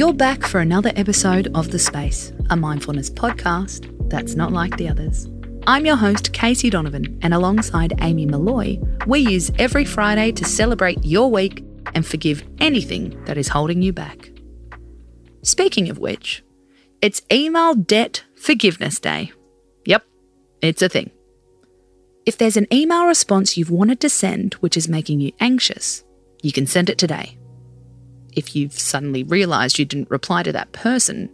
You're back for another episode of The Space, a mindfulness podcast that's not like the others. I'm your host, Casey Donovan, and alongside Amy Molloy, we use every Friday to celebrate your week and forgive anything that is holding you back. Speaking of which, it's Email Debt Forgiveness Day. Yep, it's a thing. If there's an email response you've wanted to send which is making you anxious, you can send it today. If you've suddenly realised you didn't reply to that person,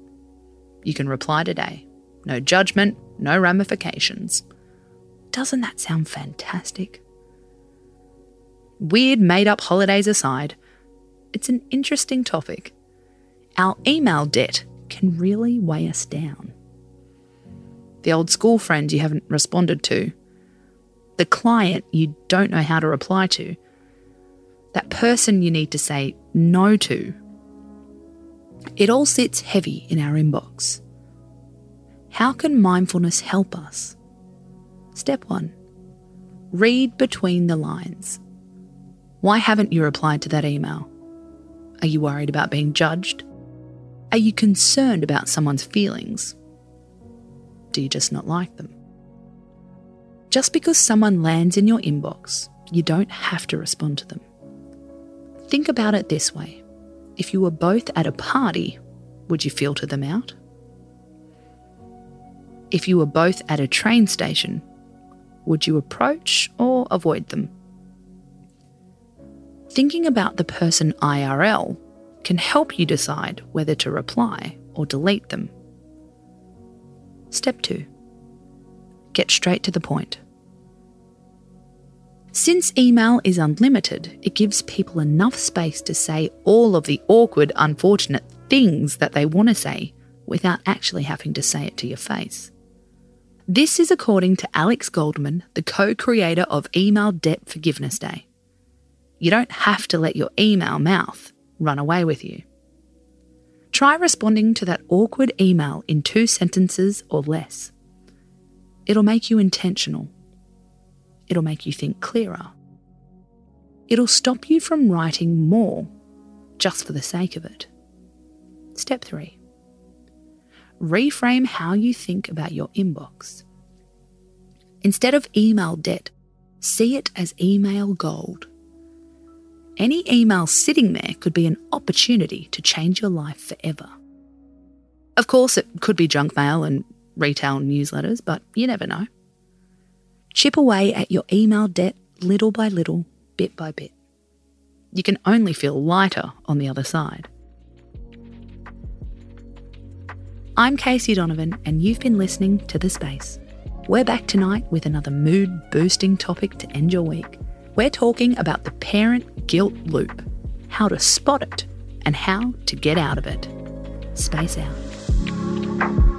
you can reply today. No judgment, no ramifications. Doesn't that sound fantastic? Weird made-up holidays aside, it's an interesting topic. Our email debt can really weigh us down. The old school friend you haven't responded to, the client you don't know how to reply to, that person you need to say no to. It all sits heavy in our inbox. How can mindfulness help us? Step 1. Read between the lines. Why haven't you replied to that email? Are you worried about being judged? Are you concerned about someone's feelings? Do you just not like them? Just because someone lands in your inbox, you don't have to respond to them. Think about it this way. If you were both at a party, would you filter them out? If you were both at a train station, would you approach or avoid them? Thinking about the person IRL can help you decide whether to reply or delete them. Step 2. Get straight to the point. Since email is unlimited, it gives people enough space to say all of the awkward, unfortunate things that they want to say without actually having to say it to your face. This is according to Alex Goldman, the co-creator of Email Debt Forgiveness Day. You don't have to let your email mouth run away with you. Try responding to that awkward email in 2 sentences or less. It'll make you intentional. It'll make you think clearer. It'll stop you from writing more just for the sake of it. Step 3. Reframe how you think about your inbox. Instead of email debt, see it as email gold. Any email sitting there could be an opportunity to change your life forever. Of course, it could be junk mail and retail newsletters, but you never know. Chip away at your email debt little by little, bit by bit. You can only feel lighter on the other side. I'm Casey Donovan, and you've been listening to The Space. We're back tonight with another mood-boosting topic to end your week. We're talking about the parent guilt loop, how to spot it, and how to get out of it. Space out.